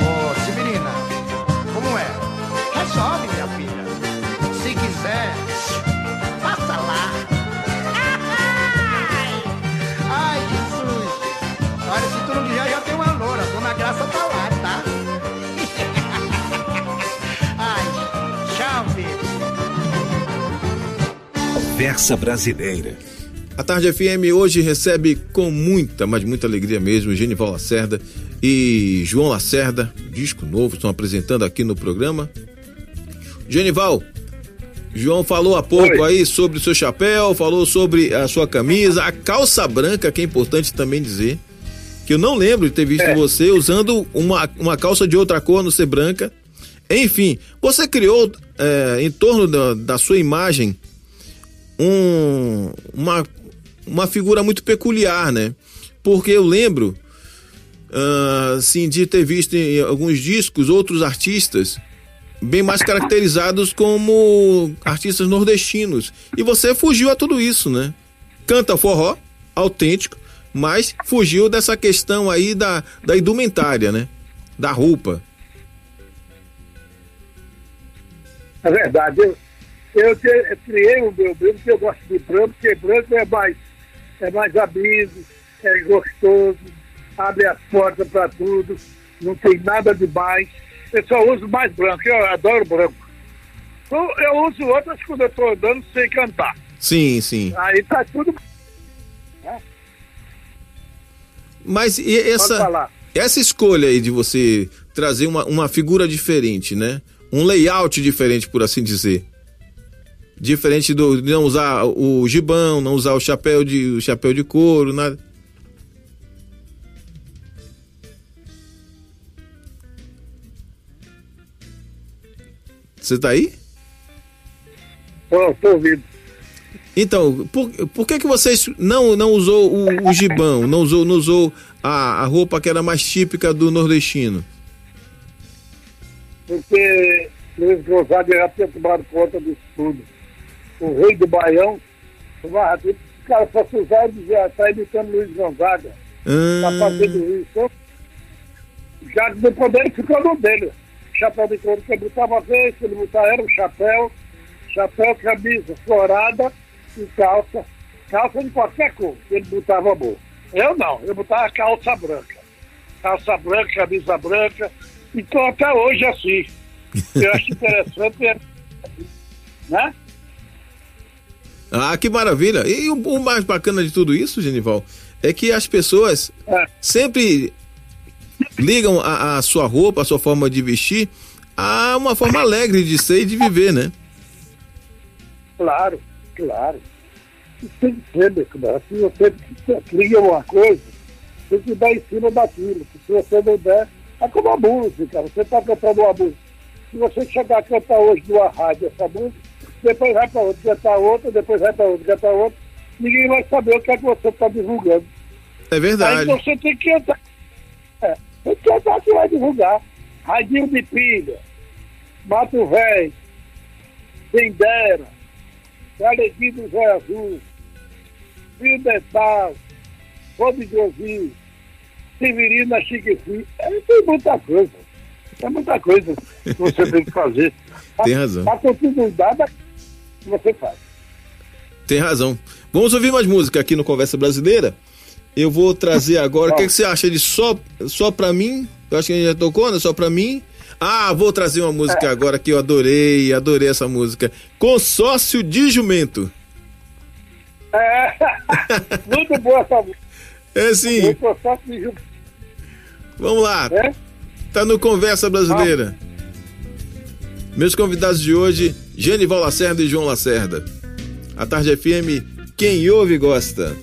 Ô, Severina, como é? Resolve, minha filha. Se quiser, Conversa Brasileira. A Tarde FM hoje recebe com muita, mas muita alegria mesmo, Genival Lacerda e João Lacerda, disco novo, estão apresentando aqui no programa. Genival, João falou há pouco aí sobre o seu chapéu, falou sobre a sua camisa, a calça branca, que é importante também dizer, que eu não lembro de ter visto você usando uma calça de outra cor, não ser branca. Enfim, você criou em torno da sua imagem uma figura muito peculiar, né? Porque eu lembro assim, de ter visto em alguns discos outros artistas bem mais caracterizados como artistas nordestinos. E você fugiu a tudo isso, né? Canta forró, autêntico, mas fugiu dessa questão aí da indumentária, né? Da roupa. É verdade. Eu criei o meu branco, porque eu gosto de branco, porque branco é mais abrido, é gostoso, abre as portas para tudo, não tem nada demais. Eu só uso mais branco, eu adoro branco. Eu uso outras quando eu estou andando sem cantar. Sim, sim. Aí tá tudo. Mas e essa escolha aí de você trazer uma figura diferente, né? Um layout diferente, por assim dizer. Diferente de não usar o gibão, não usar o chapéu de couro, nada. Você tá aí? Tô ouvindo. Então, por que vocês não usou o gibão, não usou a roupa que era mais típica do nordestino? Porque Luiz Gonzaga já tinha tomado conta disso tudo. O rei do Baião, o Barradinho, o cara só se usar e dizer, está imitando Luiz Gonzaga. Tá fazendo isso. Já do poder ficou no dele. Chapéu de couro que ele botava uma vez, que ele botava era um chapéu, camisa florada e calça. Calça de qualquer cor, ele botava boa. Eu não, eu botava calça branca. Calça branca, camisa branca. Então até hoje é assim. Eu acho interessante, né? Ah, que maravilha. E o mais bacana de tudo isso, Genival, é que as pessoas sempre ligam a sua roupa, a sua forma de vestir a uma forma alegre de ser e de viver, né? Claro, claro. Tem que ser, meu camarada. Se você cria uma coisa, tem que dar em cima daquilo. Se você não der, é como a música, você está cantando uma música. Se você chegar a cantar hoje numa rádio essa música, depois vai para outra, cantar outra, depois vai para outra, cantar outra, ninguém vai saber o que é que você está divulgando. É verdade. Aí você tem que cantar. Tem que cantar que vai divulgar. Radinho de Pilha, Mato Velho, Pimbera, Galeguinho do Goi Azul, Pimental, Rô de Gozinho, Severina, tem muita coisa. É muita coisa que você tem que fazer. Tem razão. A continuidade você faz. Tem razão. Vamos ouvir mais música aqui no Conversa Brasileira. Eu vou trazer agora. O que você acha de só pra mim? Eu acho que a gente já tocou, né? Só pra mim. Ah, vou trazer uma música agora que eu adorei essa música. Consórcio de Jumento. É. Muito boa essa música. É sim. Consórcio de Jumento. Vamos lá, tá no Conversa Brasileira. Meus convidados de hoje, Genival Lacerda e João Lacerda. A Tarde FM, quem ouve gosta.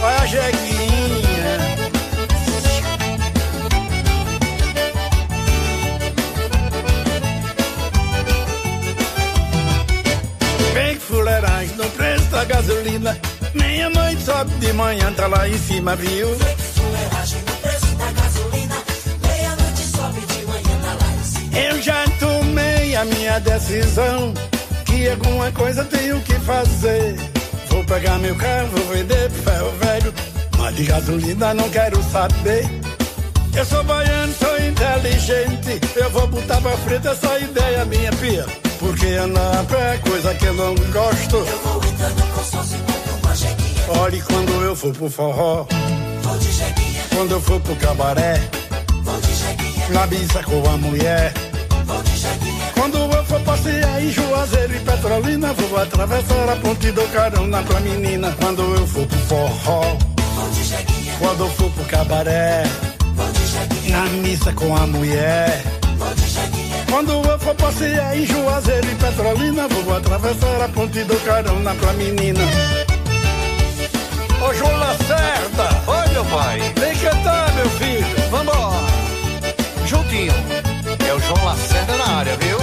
Olha a gasolina, nem a noite sobe de manhã, tá lá em cima, viu? Fuleiragem no preço da gasolina, meia-noite sobe de manhã, tá lá em cima. Eu já tomei a minha decisão, que alguma coisa tenho que fazer. Vou pegar meu carro, vou vender pro ferro velho, mas de gasolina não quero saber. Eu sou baiano, sou inteligente, eu vou botar pra frente essa ideia minha, pia. Porque andar a pé é coisa que eu não gosto. Eu vou entrando no consórcio e compro uma jequinha. pagode, quando eu for pro forró, vou de jeguinha. Quando eu for pro cabaré, vou de jeguinha. Na bisa com a mulher, vou de jeguinha. Quando eu for passear em Juazeiro e Petrolina, vou atravessar a ponte do carona pra menina. Quando eu for pro forró, vou de jeguinha. Quando eu for pro cabaré, vou de jeguinha. Na missa com a mulher, vou de jeguinha. Quando eu for passear em Juazeiro e Petrolina, vou atravessar a ponte do carona pra menina. Ô João Lacerda! Oi, meu pai! Vem cantar, meu filho! Vambora! Juntinho! É o João Lacerda na área, viu?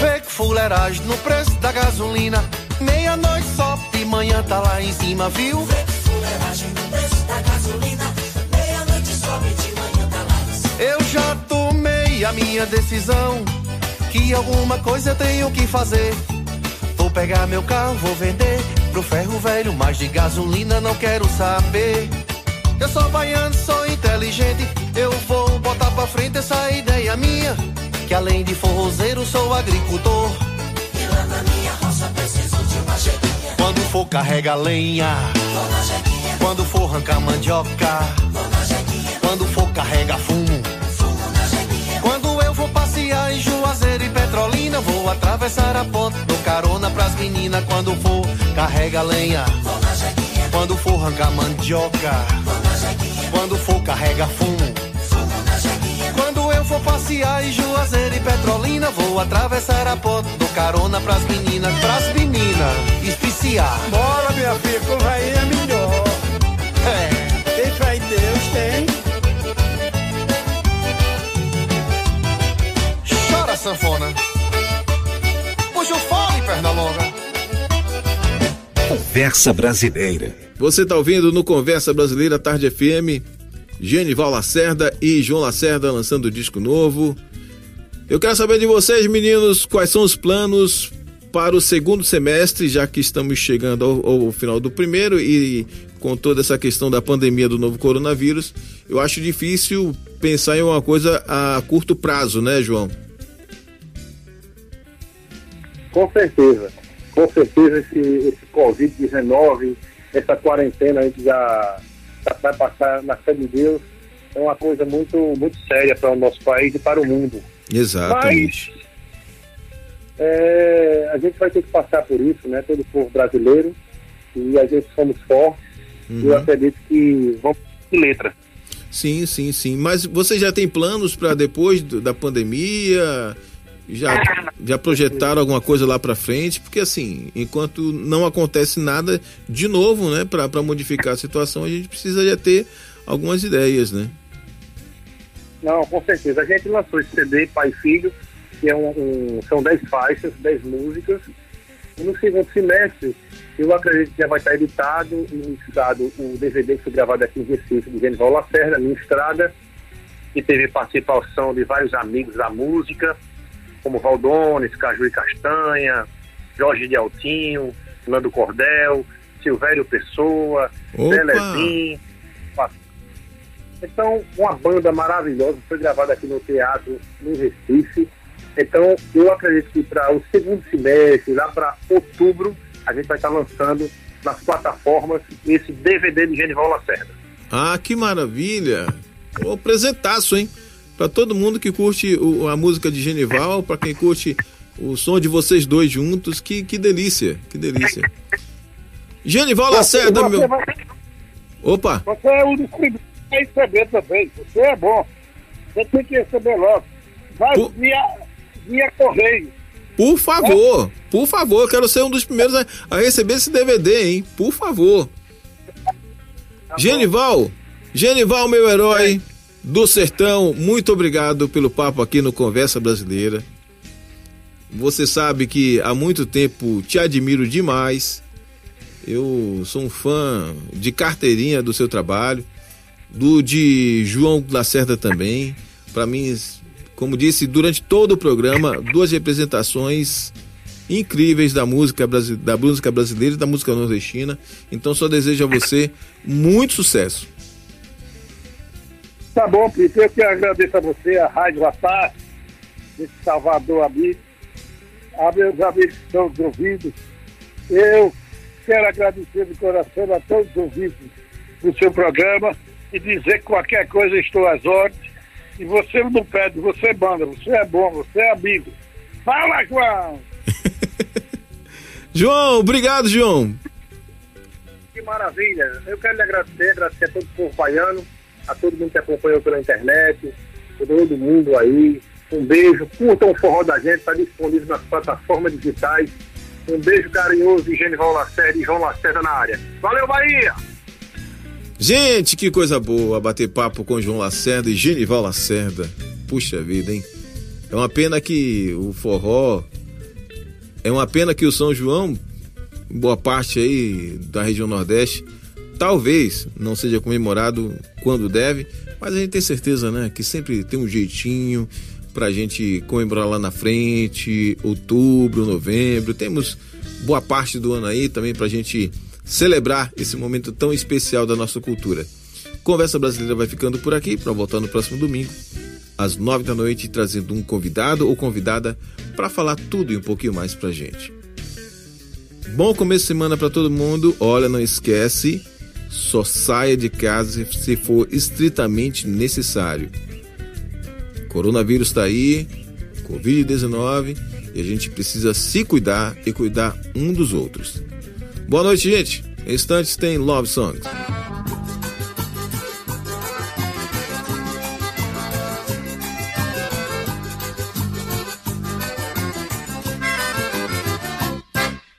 Vê que fuleiragem no preço da gasolina, meia-noite só de manhã tá lá em cima, viu? Vê que fuleiragem no preço da gasolina, meia-noite só de manhã tá lá em cima. Eu já tomei a minha decisão, que alguma coisa eu tenho que fazer. Vou pegar meu carro, vou vender pro ferro velho, mas de gasolina não quero saber. Eu sou baiano, sou inteligente, eu vou botar pra frente essa ideia minha, que além de forrozeiro sou agricultor. E lá na minha roça preciso de uma jeguinha. Quando for carrega lenha, vou na jeguinha. Quando for arrancar mandioca, vou na jeguinha. Quando for carrega fumo, fumo na jeguinha. Quando eu vou passear em Juazeiro e Petrolina, vou atravessar a ponte, dou carona pras meninas. Quando for carrega lenha, vou na jeguinha. Quando for arrancar mandioca, vou na jeguinha. Quando for carrega fumo, fumo na jeguinha. Quando eu for passear em Juazeiro e Petrolina, vou atravessar a ponte, dou carona pras meninas especiar. Bora, minha filha, com aí é melhor. É, quem faz Deus tem. Chora, sanfona, puxa o fole, perna longa. Conversa Brasileira. Você está ouvindo no Conversa Brasileira Tarde FM, Genival Lacerda e João Lacerda lançando disco novo. Eu quero saber de vocês, meninos, quais são os planos para o segundo semestre, já que estamos chegando ao final do primeiro e com toda essa questão da pandemia do novo coronavírus, eu acho difícil pensar em uma coisa a curto prazo, né, João? Com certeza. Com certeza esse Covid-19, essa quarentena, a gente já vai passar, na fé de Deus, é uma coisa muito, muito séria para o nosso país e para o mundo. Exatamente. Mas a gente vai ter que passar por isso, né? Todo o povo brasileiro, e a gente somos fortes, e eu acredito que vamos de letra. Sim. Mas você já tem planos para depois da pandemia? Já projetaram alguma coisa lá para frente? Porque assim, enquanto não acontece nada de novo, né, para modificar a situação, a gente precisa já ter algumas ideias, né? Não, com certeza. A gente lançou esse CD Pai e Filho, que é são 10 faixas, 10 músicas, e no segundo semestre eu acredito que já vai estar editado e mixado o DVD que foi gravado aqui em Recife, do Genival Lacerda, Minha Estrada, que teve participação de vários amigos da música, como Valdones, Caju e Castanha, Jorge de Altinho, Nando Cordel, Silvério Pessoa, Belezim. Então, uma banda maravilhosa, foi gravada aqui no teatro, no Recife. Então, eu acredito que para o segundo semestre, lá para outubro, a gente vai estar lançando nas plataformas esse DVD de Genival Lacerda. Ah, que maravilha! Vou apresentaço, hein? Para todo mundo que curte a música de Genival, para quem curte o som de vocês dois juntos, que delícia, que delícia. Genival Lacerda, você, meu... Opa! Você é um dos primeiros a receber também, você é bom, você tem que receber logo. Vai via correio. Por favor, quero ser um dos primeiros a receber esse DVD, hein? Por favor. Tá, Genival, meu herói do sertão, muito obrigado pelo papo aqui no Conversa Brasileira. Você sabe que há muito tempo te admiro demais. Eu sou um fã de carteirinha do seu trabalho, do de João Lacerda também. Para mim, como disse durante todo o programa, duas representações incríveis da música brasileira e da música nordestina. Então só desejo a você muito sucesso. Tá bom, Pita, eu que agradeço a você, a Rádio Atá, esse Salvador, a mim, a meus amigos que estão ouvindo. Eu quero agradecer de coração a todos os ouvintes do seu programa e dizer que qualquer coisa estou às ordens. E você não pede, você manda, você é bom, você é amigo. Fala, João! João, obrigado, João. Que maravilha. Eu quero lhe agradecer a todo o povo baiano, a todo mundo que acompanhou pela internet, todo mundo aí. Um beijo, curtam o forró da gente, está disponível nas plataformas digitais. Um beijo carinhoso de Genival Lacerda e João Lacerda na área. Valeu, Bahia! Gente, que coisa boa bater papo com João Lacerda e Genival Lacerda. Puxa vida, hein? É uma pena que o forró... É uma pena que o São João, boa parte aí da região Nordeste, talvez não seja comemorado quando deve, mas a gente tem certeza, né, que sempre tem um jeitinho pra gente comemorar lá na frente, outubro, novembro. Temos boa parte do ano aí também pra gente celebrar esse momento tão especial da nossa cultura. Conversa Brasileira vai ficando por aqui pra voltar no próximo domingo, às 21h, trazendo um convidado ou convidada pra falar tudo e um pouquinho mais pra gente. Bom começo de semana pra todo mundo. Olha, não esquece, só saia de casa se for estritamente necessário. Coronavírus está aí, Covid-19, e a gente precisa se cuidar e cuidar um dos outros. Boa noite, gente. Em instantes tem Love Songs.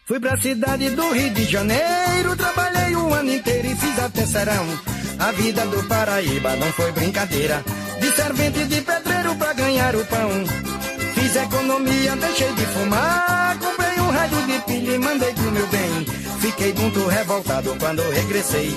Fui pra cidade do Rio de Janeiro, trabalhei o ano inteiro e fiz até serão. A vida do Paraíba não foi brincadeira, de servente de pedreiro pra ganhar o pão. Fiz economia, deixei de fumar, comprei um rádio de pilha e mandei pro meu bem. Fiquei muito revoltado quando regressei.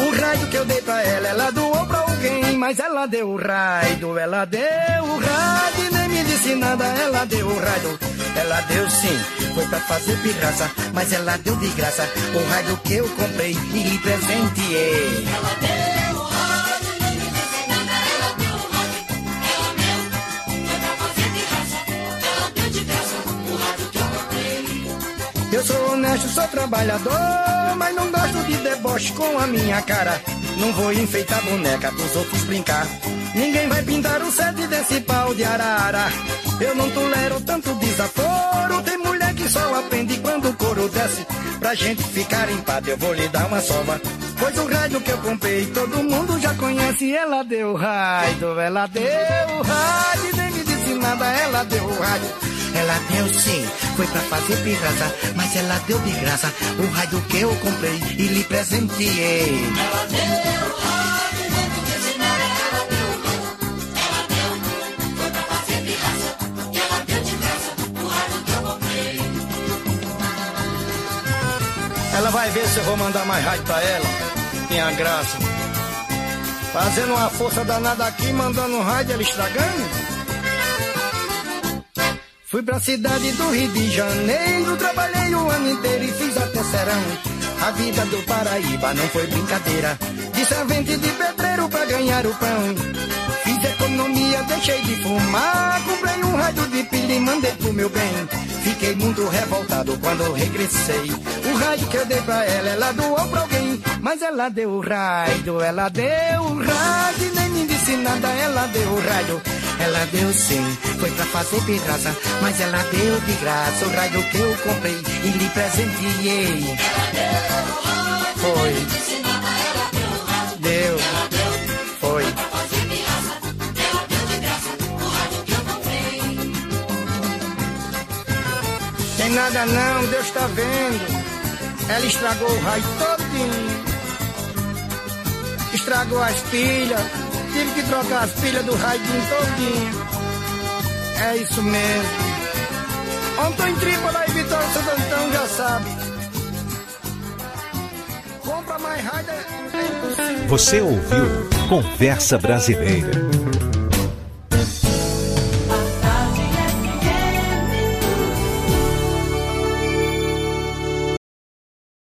O raio que eu dei pra ela, ela doou pra alguém. Mas ela deu o raio, ela deu o raio e nem me disse nada, ela deu o raio. Ela deu sim, foi pra fazer pirraça, mas ela deu de graça o raio que eu comprei e lhe presenteei. Ela deu. Eu sou honesto, sou trabalhador, mas não gosto de deboche com a minha cara. Não vou enfeitar boneca pros outros brincar. Ninguém vai pintar o sete desse pau de arara. Eu não tolero tanto desaforo. Tem mulher que só aprende quando o couro desce. Pra gente ficar em paz, eu vou lhe dar uma sova. Pois o raio que eu comprei, todo mundo já conhece. Ela deu raio, ela deu raio, nem me disse nada, ela deu raio. Ela deu sim, foi pra fazer pirraça, mas ela deu de graça o raio que eu comprei e lhe presenteei. Ela deu raio, nem me disse nada, ela deu raio. Ela deu, foi pra fazer pirraça, e ela deu de graça o raio que eu comprei. Ela vai ver se eu vou mandar mais raio pra ela, minha graça. Fazendo uma força danada aqui, mandando um raio, ela estragando. Fui pra cidade do Rio de Janeiro, trabalhei o ano inteiro e fiz até serão. A vida do Paraíba não foi brincadeira, de servente de pedreiro pra ganhar o pão. Fiz economia, deixei de fumar, comprei um rádio de pilha e mandei pro meu bem. Fiquei muito revoltado quando regressei. O rádio que eu dei pra ela, ela doou pra alguém. Mas ela deu o raio, ela deu o raio, nem me disse nada, ela deu o raio. Ela deu sim, foi pra fazer pirraça, mas ela deu de graça o raio que eu comprei e lhe presenteei. Ela deu o raio, foi, nem me disse nada, ela deu o raio. Deu, ela deu, foi, foi pra fazer pirraça, ela deu de graça o raio que eu comprei. Tem nada não, Deus tá vendo, ela estragou o raio todinho. Estragou as pilhas, tive que trocar as pilhas do raio todinho. É isso mesmo. Ontem em Trípola e Vitória Santo Antão já sabe. Compra mais raio. Você ouviu Conversa Brasileira.